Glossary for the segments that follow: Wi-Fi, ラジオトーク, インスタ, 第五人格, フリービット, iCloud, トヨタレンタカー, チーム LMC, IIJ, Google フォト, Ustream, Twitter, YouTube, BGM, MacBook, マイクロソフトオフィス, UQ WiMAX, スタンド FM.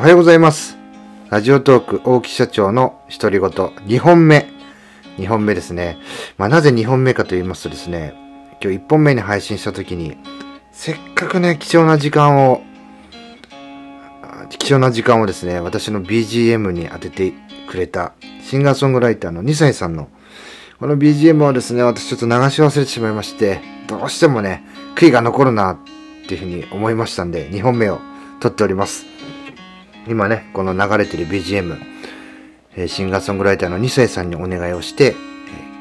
おはようございます。ラジオトーク大木社長の独り言2本目ですね。なぜ2本目かと言いますとですね、今日1本目に配信した時にせっかくね、貴重な時間をですね、私の BGM に当ててくれたシンガーソングライターの2歳さんのこの BGM をですね、私ちょっと流し忘れてしまいまして、どうしてもね悔いが残るなっていうふうに思いましたんで、2本目を撮っております。今ねこの流れてる BGM、シンガーソングライターの2歳さんにお願いをして、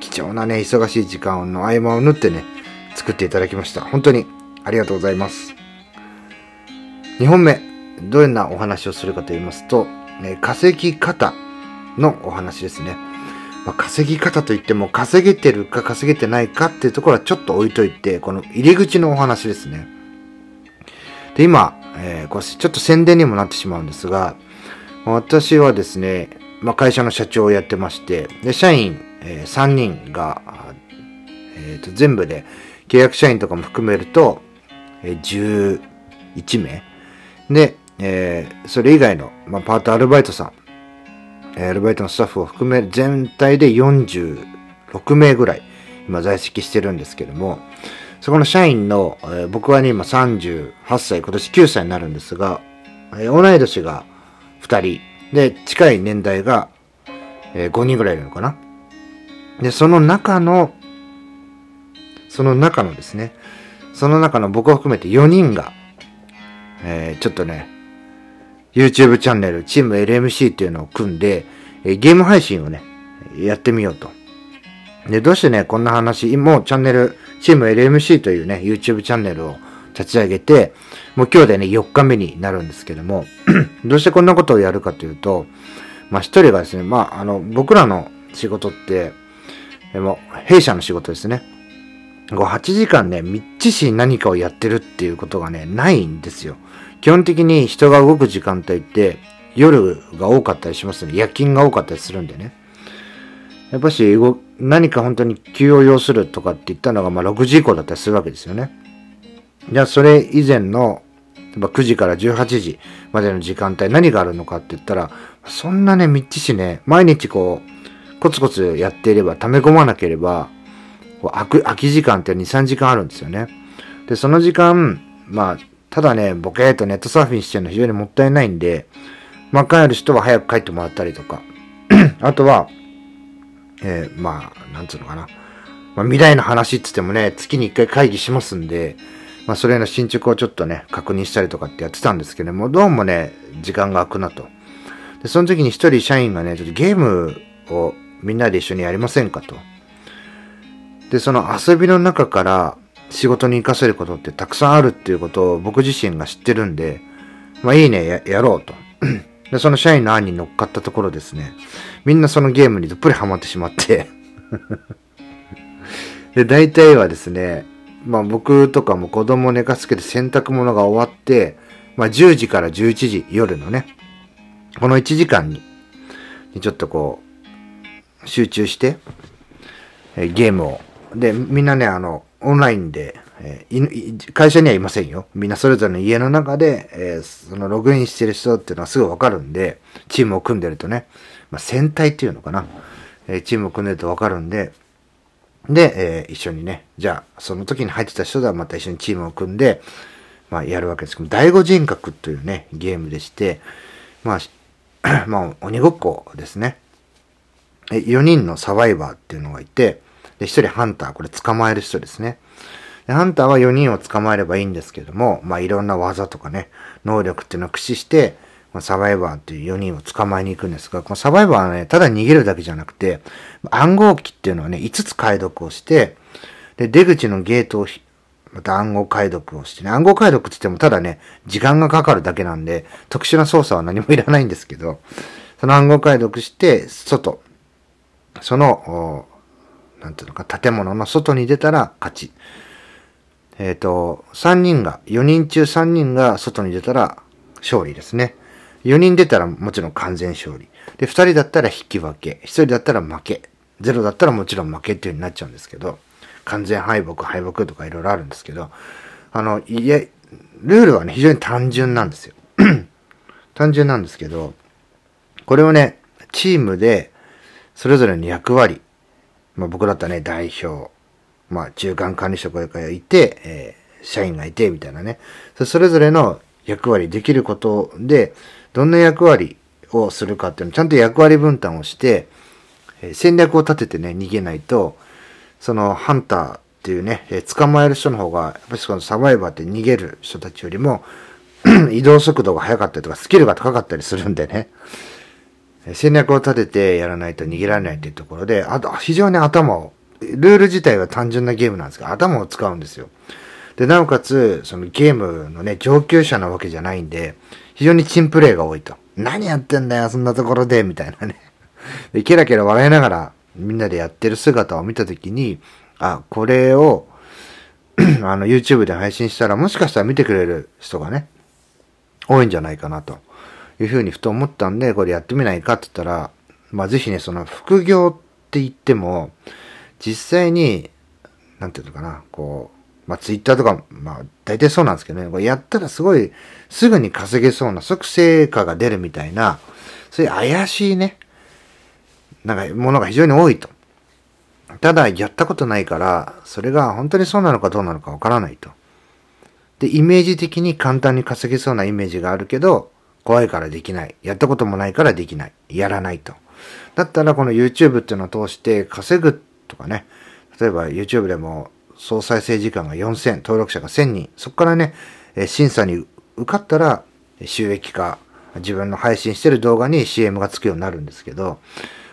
貴重なね忙しい時間の合間を縫ってね作っていただきました。本当にありがとうございます。2本目どんなお話をするかと言いますと、稼ぎ方のお話ですね。稼ぎ方といっても稼げてるか稼げてないかっていうところはちょっと置いといて、この入り口のお話ですね。で今、これちょっと宣伝にもなってしまうんですが、私はですね、会社の社長をやってまして、で社員、3人が、全部で契約社員とかも含めると、11名で、それ以外の、パートアルバイトさん、アルバイトのスタッフを含め全体で46名ぐらい今在籍してるんですけども、そこの社員の、僕はね今38歳、今年9歳になるんですが、同い年が2人で近い年代が、5人ぐらいいるのかな。でその中のですね、その中の僕を含めて4人が、ちょっとねYouTube チャンネルチーム LMC っていうのを組んで、ゲーム配信をねやってみようと。でどうしてねこんな話、もうチャンネルチーム LMC というね YouTube チャンネルを立ち上げて、もう今日でね4日目になるんですけどもどうしてこんなことをやるかというと、一人がですね、僕らの仕事って弊社の仕事ですね、8時間ねみっちし何かをやってるっていうことがねないんですよ。基本的に人が動く時間帯って夜が多かったりしますね。夜勤が多かったりするんでね、やっぱし何か本当に急を要するとかって言ったのが6時以降だったりするわけですよね。じゃあそれ以前の9時から18時までの時間帯何があるのかって言ったら、そんなねみっちしね毎日こうコツコツやっていれば、溜め込まなければ空き時間って 2,3 時間あるんですよね。でその時間ただねボケーっとネットサーフィンしてるの非常にもったいないんで、帰る人は早く帰ってもらったりとかあとはなんつうのかな、未来の話っつってもね月に1回会議しますんで、それの進捗をちょっとね確認したりとかってやってたんですけども、どうもね時間が空くなと。でその時に一人社員がね、ちょっとゲームをみんなで一緒にやりませんかと。でその遊びの中から仕事に生かせることってたくさんあるっていうことを僕自身が知ってるんで、いいね やろうとでその社員の案に乗っかったところですね、みんなそのゲームにどっぷりハマってしまってで大体はですね、僕とかも子供を寝かしつけて洗濯物が終わって、10時から11時夜のねこの1時間にちょっとこう集中してゲームを、でみんなねオンラインで、会社にはいませんよ。みんなそれぞれの家の中で、そのログインしてる人っていうのはすぐわかるんで、チームを組んでるとね、戦隊っていうのかな、チームを組んでるとわかるんで、で、一緒にね、じゃあその時に入ってた人ではまた一緒にチームを組んで、やるわけですけど、第五人格というねゲームでして、鬼ごっこですね。4人のサバイバーっていうのがいて、で、一人ハンター、これ捕まえる人ですね。で、ハンターは4人を捕まえればいいんですけども、いろんな技とかね、能力っていうのを駆使して、サバイバーっていう4人を捕まえに行くんですが、このサバイバーはね、ただ逃げるだけじゃなくて、暗号機っていうのはね、5つ解読をして、で、出口のゲートをまた暗号解読をしてね、暗号解読って言ってもただね、時間がかかるだけなんで、特殊な操作は何もいらないんですけど、その暗号解読して、外、その、建物の外に出たら勝ち。4人中3人が外に出たら勝利ですね。4人出たらもちろん完全勝利。で、2人だったら引き分け。1人だったら負け。0だったらもちろん負けっていう風になっちゃうんですけど、完全敗北とかいろいろあるんですけど、ルールはね、非常に単純なんですよ。単純なんですけど、これをね、チームでそれぞれの役割、まあ、僕だったらね、代表、まあ、中間管理職がいて、社員がいてみたいなね、それぞれの役割、できることでどんな役割をするかっていうのをちゃんと役割分担をして戦略を立ててね、逃げないと、そのハンターっていうね、捕まえる人の方がやっぱりそのサバイバーって逃げる人たちよりも移動速度が速かったりとかスキルが高かったりするんでね、戦略を立ててやらないと逃げられないっていうところで、あと非常に頭を、ルール自体は単純なゲームなんですが頭を使うんですよ。でなおかつそのゲームのね、上級者なわけじゃないんで非常にチンプレイが多いと、何やってんだよそんなところでみたいなね、でケラケラ笑いながらみんなでやってる姿を見たときに、あ、これをYouTube で配信したらもしかしたら見てくれる人がね多いんじゃないかなというふうにふと思ったんで、これやってみないかって言ったら、まあぜひね、その副業って言っても実際になんていうのかな、こうまあTwitterとかまあ大体そうなんですけどね、これやったらすごいすぐに稼げそうな、即成果が出るみたいな、そういう怪しいね、なんかものが非常に多いと。ただやったことないからそれが本当にそうなのかどうなのかわからないと。でイメージ的に簡単に稼げそうなイメージがあるけど怖いからできない、やったこともないからできない、やらないと。だったらこの YouTube っていうのを通して稼ぐとかね、例えば YouTube でも総再生時間が4000、登録者が1000人、そこからね審査に受かったら収益化、自分の配信してる動画に CM がつくようになるんですけど、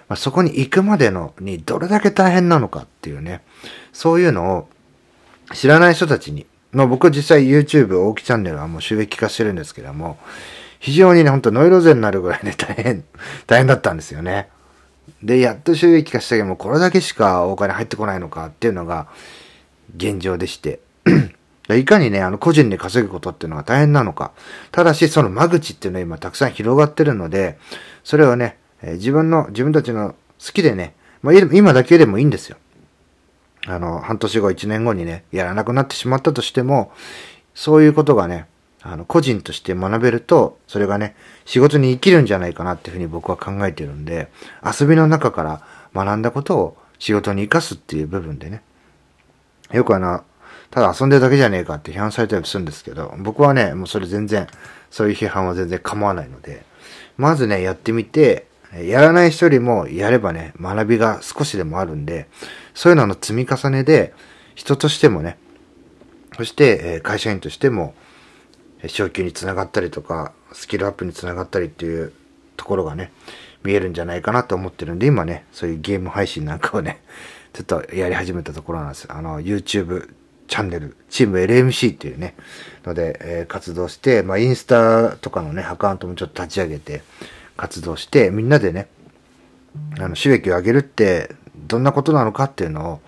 まあ、そこに行くまでのにどれだけ大変なのかっていうね、そういうのを知らない人たちに、まあ、僕実際 YouTube 大木チャンネルはもう収益化してるんですけども、非常にね、ほんとノイローゼになるぐらいね、大変だったんですよね。で、やっと収益化したけども、これだけしかお金入ってこないのかっていうのが現状でして、いかにね、個人で稼ぐことっていうのが大変なのか、ただしその間口っていうのは今たくさん広がってるので、それをね、自分たちの好きでね、まあ、今だけでもいいんですよ。半年後、一年後にね、やらなくなってしまったとしても、そういうことがね、個人として学べると、それがね、仕事に生きるんじゃないかなっていうふうに僕は考えてるんで、遊びの中から学んだことを仕事に生かすっていう部分でね、よくただ遊んでるだけじゃねえかって批判されたりするんですけど、僕はね、もうそれ全然、そういう批判は全然構わないので、まずね、やってみて、やらない人よりもやればね、学びが少しでもあるんで、そういうのの積み重ねで、人としてもね、そして会社員としても、昇給につながったりとか、スキルアップにつながったりっていうところがね、見えるんじゃないかなと思ってるんで、今ね、そういうゲーム配信なんかをね、ちょっとやり始めたところなんです。YouTube チャンネル、チーム LMC っていうね、ので、活動して、まあ、インスタとかのね、アカウントもちょっと立ち上げて、活動してみんなでね、収益を上げるってどんなことなのかっていうのを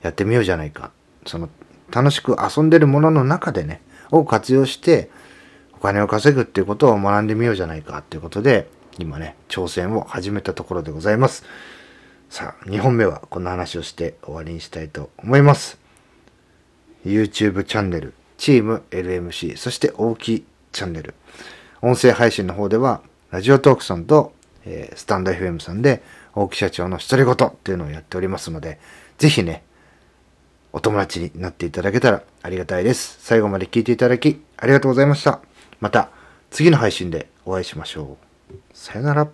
やってみようじゃないか。その楽しく遊んでるものの中でね、を活用してお金を稼ぐっていうことを学んでみようじゃないかっていうことで、今ね、挑戦を始めたところでございます。さあ、2本目はこんな話をして終わりにしたいと思います。YouTube チャンネル、チーム LMC、そして大木チャンネル。音声配信の方では、ラジオトークさんと、スタンド FM さんで大木社長の独り言っていうのをやっておりますので、ぜひね、お友達になっていただけたらありがたいです。最後まで聞いていただきありがとうございました。また次の配信でお会いしましょう。さよなら。